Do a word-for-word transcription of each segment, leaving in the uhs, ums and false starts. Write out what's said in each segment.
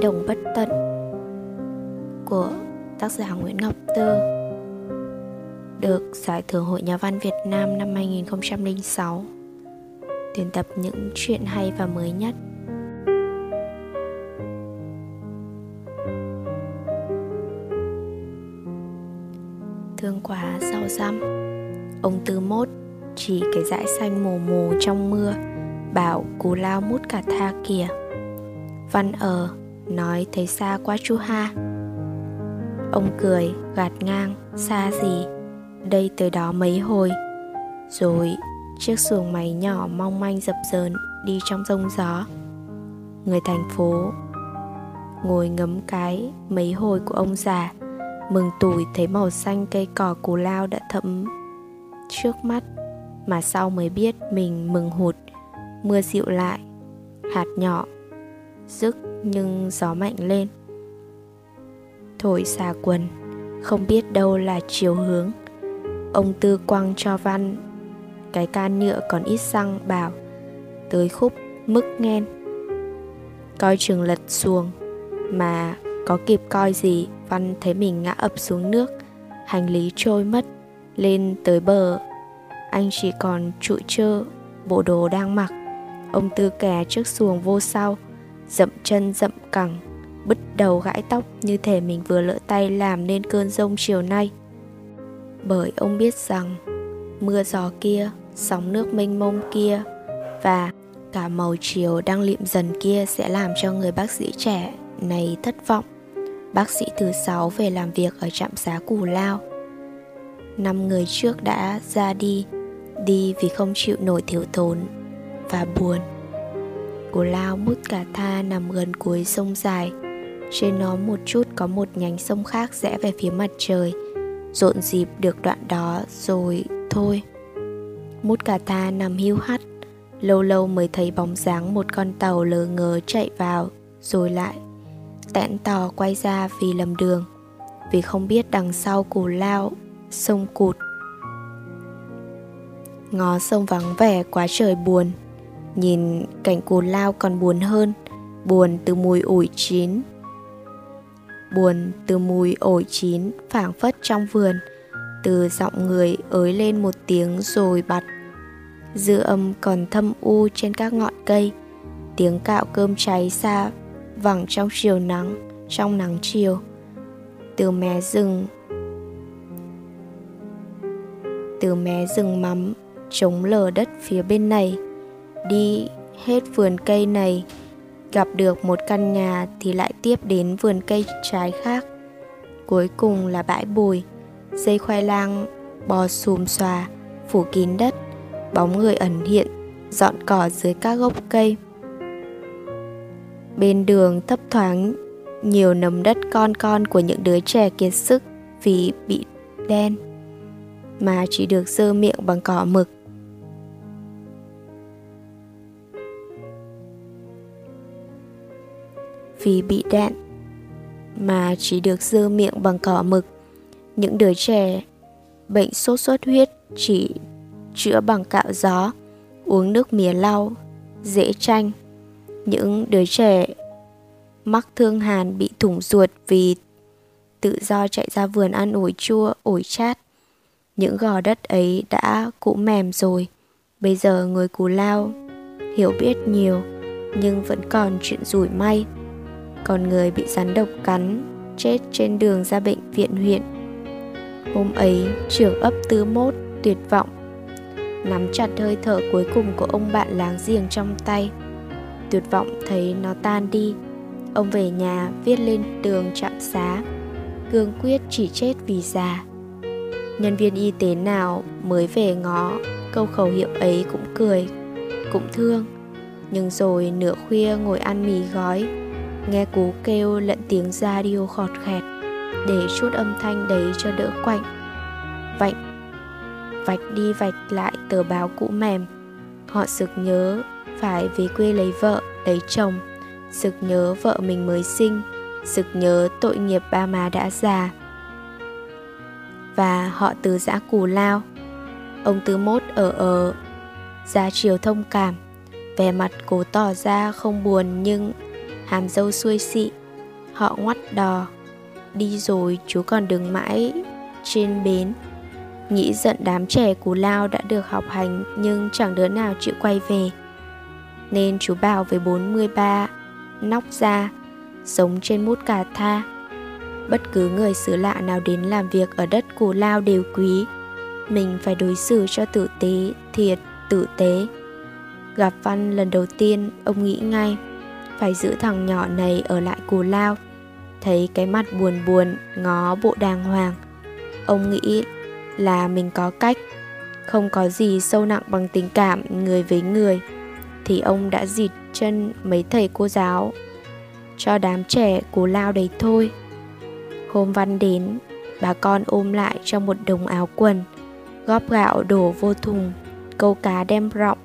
Cánh Đồng Bất Tận của tác giả Nguyễn Ngọc Tư, được Giải thưởng Hội Nhà văn Việt Nam năm hai nghìn không trăm lẻ sáu. Tuyển tập những chuyện hay và mới nhất. Thương quá rau răm, ông Tư Mốt chỉ cái dải xanh mồ mồ trong mưa, bảo cù lao mút cà tha kìa. Văn ờ nói thấy xa quá chú ha. Ông cười gạt ngang, xa gì, đây tới đó mấy hồi. Rồi chiếc xuồng máy nhỏ mong manh dập dờn đi trong giông gió. Người thành phố ngồi ngấm cái mấy hồi của ông già, mừng tủi thấy màu xanh cây cỏ cù lao đã thẫm trước mắt, mà sau mới biết mình mừng hụt. Mưa dịu lại, hạt nhỏ rực nhưng gió mạnh lên, thổi xà quần, không biết đâu là chiều hướng. Ông Tư quăng cho Văn cái can nhựa còn ít xăng, bảo tới khúc mức nghen, coi chừng lật xuồng. Mà có kịp coi gì, Văn thấy mình ngã ập xuống nước, hành lý trôi mất. Lên tới bờ, anh chỉ còn trụi trơ bộ đồ đang mặc. Ông Tư kè chiếc xuồng vô sau, dậm chân dậm cẳng, bứt đầu gãi tóc, như thể mình vừa lỡ tay làm nên cơn giông chiều nay. Bởi ông biết rằng mưa gió kia, sóng nước mênh mông kia, và cả màu chiều đang lịm dần kia sẽ làm cho người bác sĩ trẻ này thất vọng. Bác sĩ thứ sáu về làm việc ở trạm xá Cù Lao. Năm người trước đã ra đi, đi vì không chịu nổi thiếu thốn và buồn. Cù Lao Mút Cà Tha nằm gần cuối sông dài, trên nó một chút có một nhánh sông khác rẽ về phía mặt trời. Dộn dịp được đoạn đó rồi thôi. Mút Cà Tha nằm hiu hắt, lâu lâu mới thấy bóng dáng một con tàu lờ ngờ chạy vào rồi lại, tẹn tò quay ra vì lầm đường, vì không biết đằng sau Cù Lao sông cụt. Ngó sông vắng vẻ quá trời buồn, nhìn cảnh Cù Lao còn buồn hơn. Buồn từ mùi ổi chín, buồn từ mùi ổi chín phảng phất trong vườn, từ giọng người ới lên một tiếng rồi bặt. Dư âm còn thâm u trên các ngọn cây, tiếng cạo cơm cháy xa vẳng trong chiều nắng, trong nắng chiều. Từ mé rừng, từ mé rừng mắm chống lở đất phía bên này, đi hết vườn cây này, gặp được một căn nhà thì lại tiếp đến vườn cây trái khác. Cuối cùng là bãi bùi, dây khoai lang bò xùm xòa phủ kín đất, bóng người ẩn hiện dọn cỏ dưới các gốc cây. Bên đường thấp thoáng nhiều nấm đất con con của những đứa trẻ kiệt sức vì bị đen, mà chỉ được dơ miệng bằng cỏ mực. Vì bị đen mà chỉ được dơ miệng bằng cỏ mực. Những đứa trẻ bệnh sốt xuất huyết chỉ chữa bằng cạo gió, uống nước mía lau, rễ chanh. Những đứa trẻ mắc thương hàn bị thủng ruột vì tự do chạy ra vườn ăn ổi chua, ổi chát. Những gò đất ấy đã cũ mềm rồi. Bây giờ người Cù Lao hiểu biết nhiều, nhưng vẫn còn chuyện rủi may. Còn người bị rắn độc cắn chết trên đường ra bệnh viện huyện. Hôm ấy trưởng ấp Tư Mốt tuyệt vọng, nắm chặt hơi thở cuối cùng của ông bạn láng giềng trong tay. Tuyệt vọng thấy nó tan đi, ông về nhà viết lên tường trạm xá: cương quyết chỉ chết vì già. Nhân viên y tế nào mới về ngó câu khẩu hiệu ấy cũng cười, cũng thương. Nhưng rồi nửa khuya ngồi ăn mì gói, nghe cú kêu lẫn tiếng radio khọt khẹt, để chút âm thanh đấy cho đỡ quạnh. Vạnh, vạch đi vạch lại tờ báo cũ mềm. Họ sực nhớ phải về quê lấy vợ, lấy chồng, sực nhớ vợ mình mới sinh, sực nhớ tội nghiệp ba má đã già. Và họ từ giã Cù Lao. Ông Tư Mốt ở ở ra chiều thông cảm, vẻ mặt cố tỏ ra không buồn nhưng hàm dâu xuôi xị, Họ ngoắt đò. Đi rồi chú còn đứng mãi trên bến. Nghĩ giận đám trẻ Cù Lao đã được học hành nhưng chẳng đứa nào chịu quay về. Nên chú bảo với bốn mươi ba nóc ra, sống trên Mút Cà Tha. Bất cứ người xứ lạ nào đến làm việc ở đất Cù Lao đều quý. Mình phải đối xử cho tử tế, thiệt, tử tế. Gặp Văn lần đầu tiên, ông nghĩ ngay, phải giữ thằng nhỏ này ở lại Cù Lao. Thấy cái mặt buồn buồn, ngó bộ đàng hoàng, ông nghĩ là mình có cách. Không có gì sâu nặng bằng tình cảm người với người. Thì ông đã dịt chân mấy thầy cô giáo cho đám trẻ Cù Lao đấy thôi. Hôm Văn đến, bà con ôm lại trong một đồng áo quần, góp gạo đổ vô thùng, câu cá đem rọng.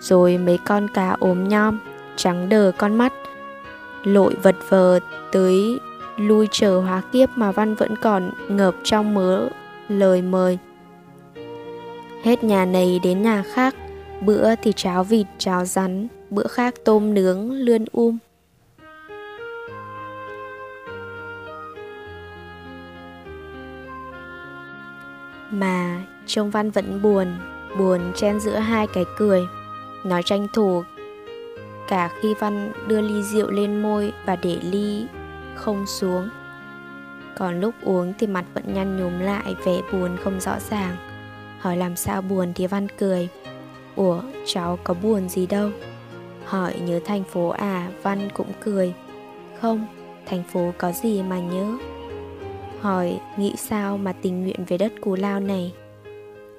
Rồi mấy con cá ốm nhom, trắng đờ con mắt, lội vật vờ tới lui chờ hóa kiếp mà Văn vẫn còn ngợp trong mớ lời mời. Hết nhà này đến nhà khác, bữa thì cháo vịt, cháo rắn, bữa khác tôm nướng, lươn um. Mà trông Văn vẫn buồn, buồn chen giữa hai cái cười. Nó tranh thủ cả khi Văn đưa ly rượu lên môi và để ly không xuống. Còn lúc uống thì mặt vẫn nhăn nhúm lại, vẻ buồn không rõ ràng. Hỏi làm sao buồn thì Văn cười. Ủa, cháu có buồn gì đâu. Hỏi nhớ thành phố à, Văn cũng cười. Không, thành phố có gì mà nhớ. Hỏi nghĩ sao mà tình nguyện về đất Cù Lao này.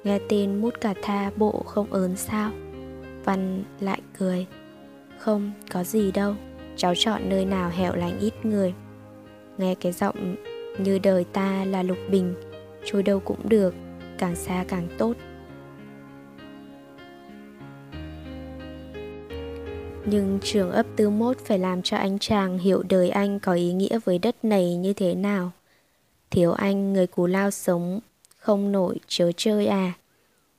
Nghe tên Mút Cà Tha bộ không ớn sao. Văn lại cười. Không có gì đâu, cháu chọn nơi nào hẻo lánh ít người. Nghe cái giọng như đời ta là lục bình, trôi đâu cũng được, càng xa càng tốt. Nhưng trường ấp Tư Mốt phải làm cho anh chàng hiểu đời anh có ý nghĩa với đất này như thế nào. Thiếu anh người Cù Lao sống không nổi chớ chơi à.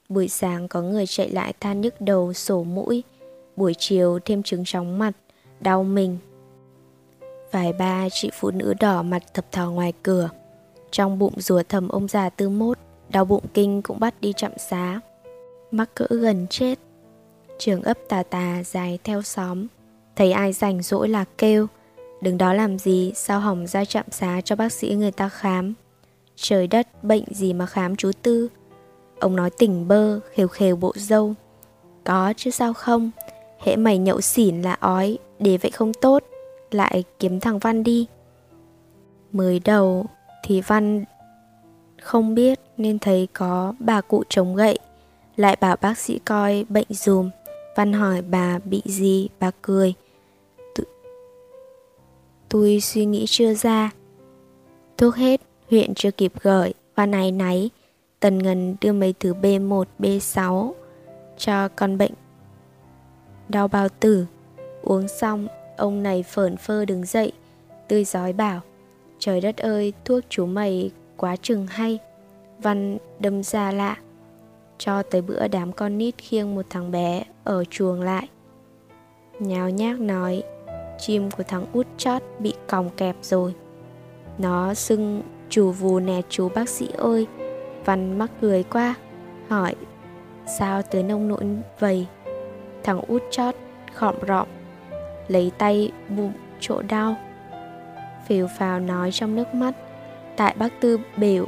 Buổi sáng có người chạy lại than nhức đầu, sổ mũi. Buổi chiều thêm chứng chóng mặt, đau mình. Vài ba chị phụ nữ đỏ mặt thập thò ngoài cửa. Trong bụng rủa thầm ông già Tư Mốt, đau bụng kinh cũng bắt đi trạm xá. Mắc cỡ gần chết. Trường ấp tà tà dài theo xóm. Thấy ai rảnh rỗi là kêu. Đứng đó làm gì, sao hỏng ra trạm xá cho bác sĩ người ta khám. Trời đất, bệnh gì mà khám chú Tư. Ông nói tỉnh bơ, khều khều bộ dâu. Có chứ sao không, hễ mày nhậu xỉn là ói, để vậy không tốt, lại kiếm thằng Văn đi. Mới đầu thì Văn không biết nên thấy có bà cụ chống gậy, lại bảo bác sĩ coi bệnh dùm. Văn hỏi bà bị gì, bà cười. Tôi suy nghĩ chưa ra. Thuốc hết, huyện chưa kịp gửi, Văn áy náy. Tần Ngân đưa mấy thứ bê một, bê sáu cho con bệnh đau bao tử. Uống xong, ông này phởn phơ đứng dậy, tươi rói bảo. Trời đất ơi, thuốc chú mày quá chừng hay. Văn đâm ra lạ. Cho tới bữa đám con nít khiêng một thằng bé ở chuồng lại. Nháo nhác nói, chim của thằng út chót bị còng kẹp rồi. Nó sưng chù vù nè chú bác sĩ ơi. Văn mắc cười quá, hỏi sao tới nông nỗi vầy. Thằng út chót khọm rọm, lấy tay bụng chỗ đau, phều phào nói trong nước mắt. Tại bác Tư biểu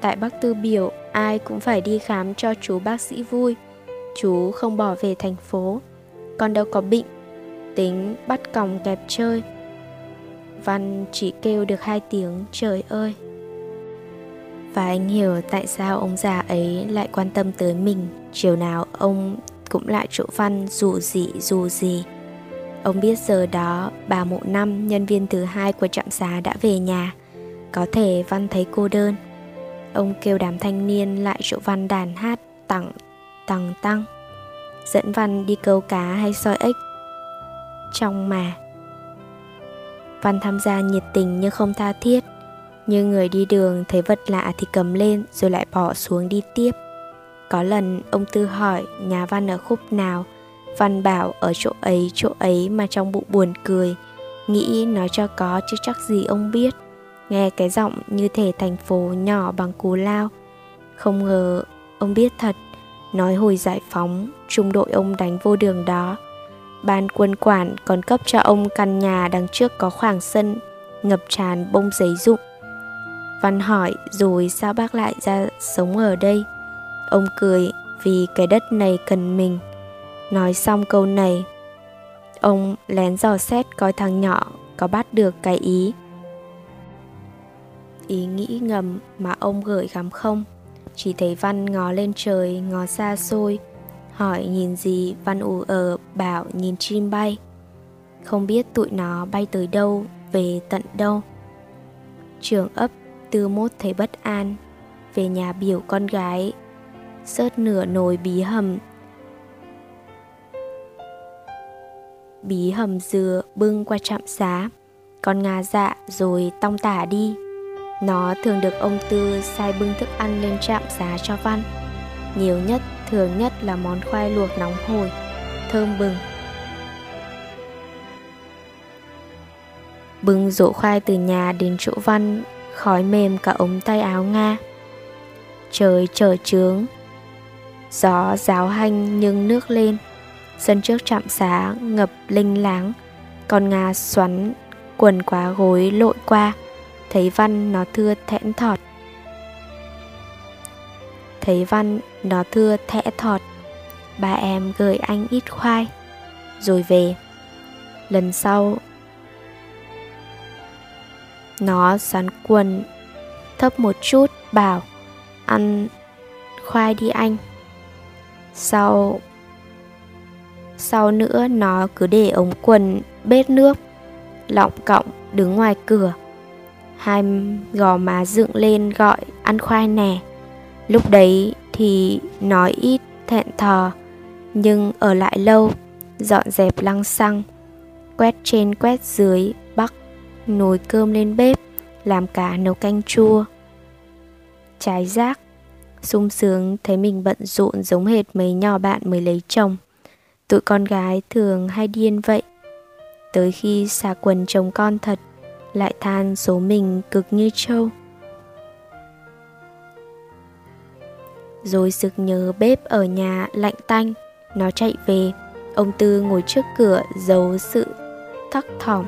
Tại bác Tư biểu ai cũng phải đi khám cho chú bác sĩ vui. Chú không bỏ về thành phố, con đâu có bệnh, tính bắt còng kẹp chơi. Văn chỉ kêu được hai tiếng trời ơi. Và anh hiểu tại sao ông già ấy lại quan tâm tới mình. Chiều nào ông cũng lại chỗ Văn dù gì dù gì. Ông biết giờ đó bà Mộ Năm, nhân viên thứ hai của trạm xá đã về nhà. Có thể Văn thấy cô đơn. Ông kêu đám thanh niên lại chỗ Văn đàn hát tặng tặng tăng, dẫn Văn đi câu cá hay soi ếch trong mà. Văn tham gia nhiệt tình nhưng không tha thiết, như người đi đường thấy vật lạ thì cầm lên rồi lại bỏ xuống đi tiếp. Có lần ông Tư hỏi nhà Văn ở khúc nào, Văn bảo ở chỗ ấy chỗ ấy mà trong bụng buồn cười, nghĩ nói cho có chứ chắc gì ông biết. Nghe cái giọng như thể thành phố nhỏ bằng Cù Lao. Không ngờ ông biết thật. Nói hồi giải phóng, trung đội ông đánh vô đường đó, ban quân quản còn cấp cho ông căn nhà đằng trước có khoảng sân ngập tràn bông giấy rụng. Văn hỏi rồi sao bác lại ra sống ở đây. Ông cười, vì cái đất này cần mình. Nói xong câu này, ông lén dò xét coi thằng nhỏ có bắt được cái ý ý nghĩ ngầm mà ông gửi gắm không. Chỉ thấy Văn ngó lên trời, ngó xa xôi, hỏi nhìn gì. Văn ù ờ bảo nhìn chim bay. Không biết tụi nó bay tới đâu, về tận đâu. Trưởng ấp Tư Mốt thấy bất an, về nhà biểu con gái xớt nửa nồi bí hầm bí hầm dừa bưng qua trạm xá. Con ngà dạ rồi tong tả đi. Nó thường được ông Tư sai bưng thức ăn lên trạm xá cho Văn. Nhiều nhất, thường nhất là món khoai luộc nóng hổi, thơm bừng. Bưng rổ khoai từ nhà đến chỗ Văn, khói mềm cả ống tay áo Nga. Trời trở trướng, gió ráo hanh nhưng nước lên. Sân trước trạm xá ngập linh láng. Con Nga xoắn quần quá gối lội qua. Thấy Văn nó thưa thẽn thọt Thấy Văn nó thưa thẽ thọt ba em gửi anh ít khoai, rồi về. Lần sau nó xoắn quần thấp một chút, bảo ăn khoai đi anh. Sau Sau nữa nó cứ để ống quần bết nước, lọng cọng đứng ngoài cửa. Hai gò má dựng lên gọi ăn khoai nè. Lúc đấy thì nói ít thẹn thò, nhưng ở lại lâu, dọn dẹp lăng xăng, quét trên quét dưới, bắc nồi cơm lên bếp, làm cả nấu canh chua, trái rác. Sung sướng thấy mình bận rộn giống hệt mấy nhỏ bạn mới lấy chồng. Tụi con gái thường hay điên vậy. Tới khi xà quần chồng con thật, lại than số mình cực như trâu. Rồi sực nhớ bếp ở nhà lạnh tanh, nó chạy về. Ông Tư ngồi trước cửa giấu sự thắc thỏm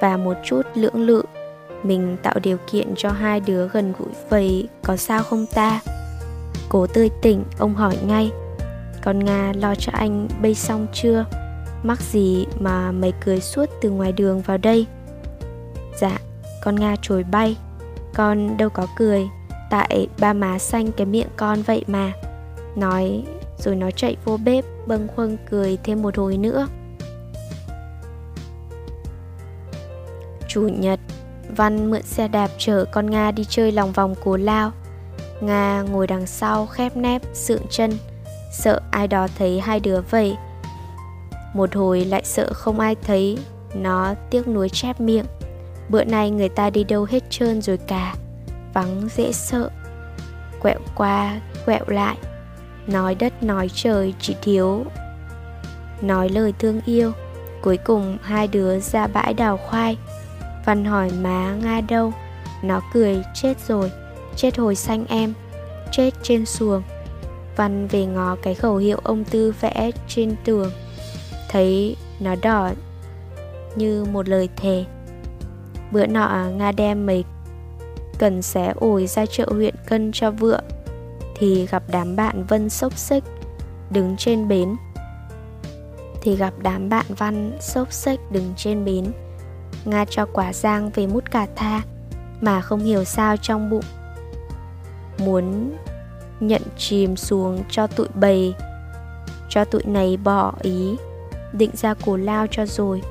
và một chút lưỡng lự. Mình tạo điều kiện cho hai đứa gần gũi vậy, có sao không ta? Cố tươi tỉnh, ông hỏi ngay. Con Nga lo cho anh bây xong chưa? Mắc gì mà mày cười suốt từ ngoài đường vào đây? Dạ, con Nga chối bay. Con đâu có cười, tại ba má xanh cái miệng con vậy mà. Nói rồi nó chạy vô bếp, bâng khuâng cười thêm một hồi nữa. Chủ nhật, Văn mượn xe đạp chở con Nga đi chơi lòng vòng Cù Lao. Nga ngồi đằng sau khép nép, sượng chân, sợ ai đó thấy hai đứa vậy. Một hồi lại sợ không ai thấy, nó tiếc nuối chép miệng. Bữa nay người ta đi đâu hết trơn rồi cả, vắng dễ sợ. Quẹo qua, quẹo lại, nói đất nói trời chỉ thiếu nói lời thương yêu. Cuối cùng hai đứa ra bãi đào khoai. Văn hỏi má Nga đâu, nó cười chết rồi, chết hồi xanh em, chết trên xuồng. Văn về ngó cái khẩu hiệu ông Tư vẽ trên tường, thấy nó đỏ như một lời thề. Bữa nọ Nga đem mấy cần xé ổi ra chợ huyện cân cho vựa, thì gặp đám bạn Vân xốc xếch đứng trên bến Thì gặp đám bạn Văn xốc xếch đứng trên bến. Nga cho quả giang về Mút Cà Tha, mà không hiểu sao trong bụng muốn nhận chìm xuống cho tụi bầy, cho tụi này bỏ ý, định ra Cù Lao cho rồi.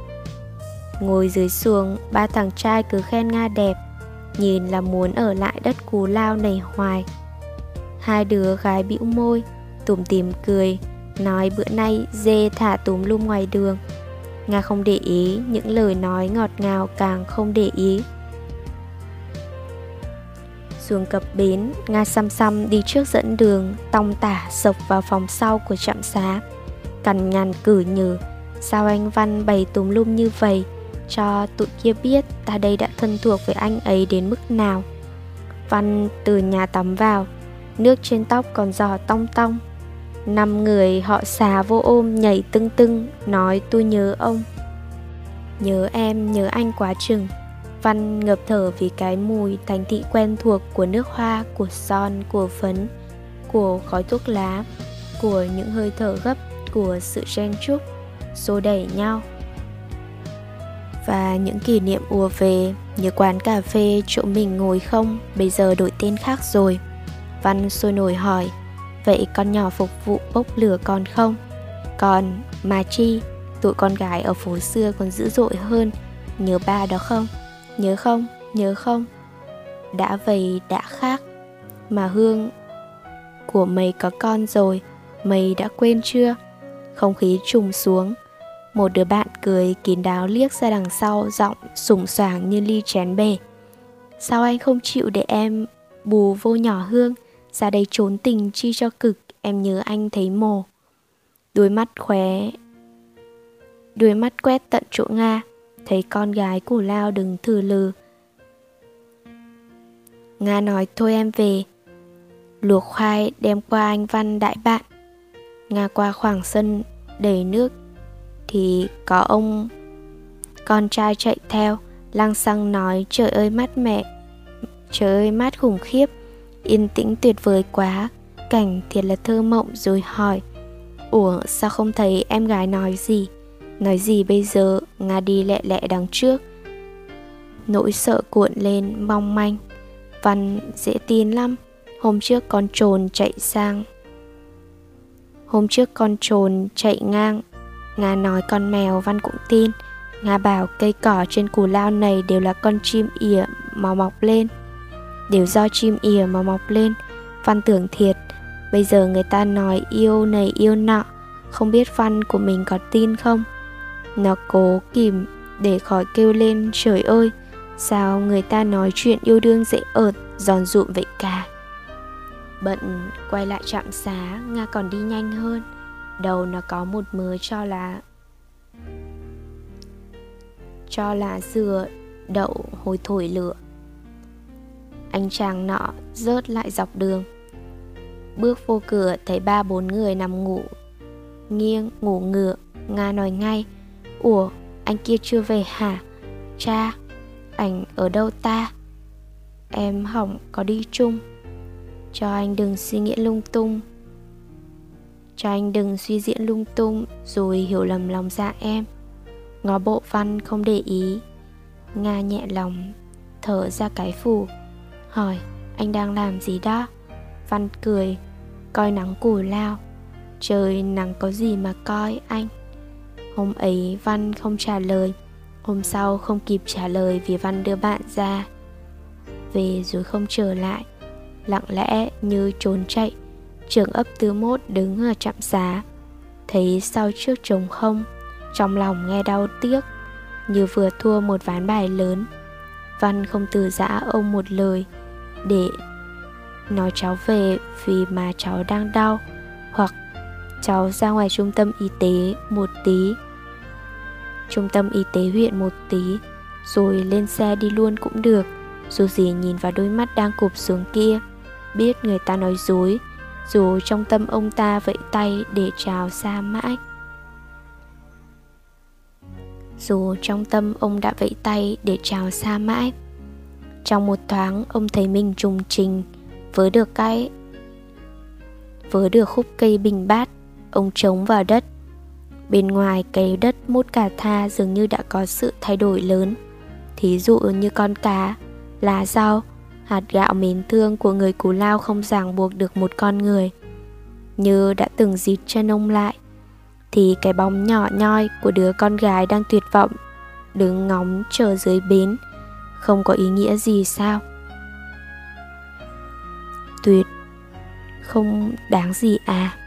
Ngồi dưới xuồng, ba thằng trai cứ khen Nga đẹp, nhìn là muốn ở lại đất Cù Lao này hoài. Hai đứa gái bĩu môi, tủm tỉm cười, nói bữa nay dê thả túm lum ngoài đường. Nga không để ý những lời nói ngọt ngào, càng không để ý. Xuồng cập bến, Nga xăm xăm đi trước dẫn đường, tong tả sộc vào phòng sau của trạm xá. cằn nhằn cừ nhừ. Sao anh Văn bày tùm lum như vậy, cho tụi kia biết ta đây đã thân thuộc với anh ấy đến mức nào. Văn từ nhà tắm vào, nước trên tóc còn giò tong tong. Năm người họ Xà vô ôm nhảy tưng tưng, nói tôi nhớ ông. Nhớ em, nhớ anh quá chừng. Văn ngập thở vì cái mùi thành thị quen thuộc của nước hoa, của son, của phấn, của khói thuốc lá, của những hơi thở gấp, của sự chen chúc, xô đẩy nhau. Và những kỷ niệm ùa về, như quán cà phê chỗ mình ngồi không, bây giờ đổi tên khác rồi. Văn sôi nổi hỏi, vậy con nhỏ phục vụ bốc lửa còn không? Còn, mà chi, tụi con gái ở phố xưa còn dữ dội hơn, nhớ ba đó không? Nhớ không? Nhớ không? Đã vậy đã khác, mà hương của mày có con rồi, mày đã quên chưa? Không khí trùng xuống. Một đứa bạn cười kín đáo liếc ra đằng sau, giọng sủng soảng như ly chén bể. Sao anh không chịu để em bù vô nhỏ Hương, ra đây trốn tình chi cho cực, em nhớ anh thấy mồ. Đôi mắt khóe, đôi mắt quét tận chỗ Nga, thấy con gái Cù Lao đứng thừ lừ. Nga nói thôi em về, luộc khoai đem qua anh Văn đại bạn. Nga qua khoảng sân đầy nước thì có ông con trai chạy theo, lăng xăng nói trời ơi mát mẹ, trời ơi mát khủng khiếp, yên tĩnh tuyệt vời quá, cảnh thiệt là thơ mộng, rồi hỏi ủa sao không thấy em gái nói gì. Nói gì bây giờ, Nga đi lẹ lẹ đằng trước. Nỗi sợ cuộn lên mong manh. Văn dễ tin lắm. Hôm trước con trồn chạy sang Hôm trước con trồn chạy ngang, Nga nói con mèo, Văn cũng tin. Nga bảo cây cỏ trên Cù Lao này đều là con chim ỉa mà mọc lên, đều do chim ỉa mà mọc lên. Văn tưởng thiệt. Bây giờ người ta nói yêu này yêu nọ, không biết Văn của mình có tin không. Nó cố kìm để khỏi kêu lên trời ơi, sao người ta nói chuyện yêu đương dễ ợt, giòn rụm vậy cả. Bận quay lại trạm xá, Nga còn đi nhanh hơn. Đầu nó có một mớ cho là Cho là dừa, đậu hồi thổi lửa. Anh chàng nọ rớt lại dọc đường, bước vô cửa thấy ba bốn người nằm ngủ nghiêng ngủ ngựa. Nga nói ngay ủa anh kia chưa về hả cha, ảnh ở đâu ta, em hỏng có đi chung. Cho anh đừng suy nghĩ lung tung Cho anh đừng suy diễn lung tung rồi hiểu lầm lòng dạ em. Ngó bộ Văn không để ý. Nga nhẹ lòng, thở ra cái phủ, hỏi anh đang làm gì đó. Văn cười, coi nắng Cù Lao. Trời nắng có gì mà coi anh. Hôm ấy Văn không trả lời. Hôm sau không kịp trả lời vì Văn đưa bạn ra về rồi không trở lại. Lặng lẽ như trốn chạy, trưởng ấp Tứ Mốt đứng ở trạm xá, thấy sau trước trống không, trong lòng nghe đau tiếc như vừa thua một ván bài lớn. Văn không từ giã ông một lời để nói cháu về vì mà cháu đang đau, hoặc cháu ra ngoài trung tâm y tế một tí, trung tâm y tế huyện một tí, rồi lên xe đi luôn cũng được. Dù gì nhìn vào đôi mắt đang cụp xuống kia, biết người ta nói dối, dù trong tâm ông ta vẫy tay để chào xa mãi. Dù trong tâm ông đã vẫy tay để chào xa mãi. Trong một thoáng ông thấy mình trùng trình, vớ được cái vớ được khúc cây bình bát, ông chống vào đất. Bên ngoài cái đất Mút Cà Tha dường như đã có sự thay đổi lớn. Thí dụ như con cá, lá rau, hạt gạo mến thương của người Cù Lao không ràng buộc được một con người, như đã từng dịt chân ông lại. Thì cái bóng nhỏ nhoi của đứa con gái đang tuyệt vọng đứng ngóng chờ dưới bến không có ý nghĩa gì sao? Tuyệt không đáng gì à?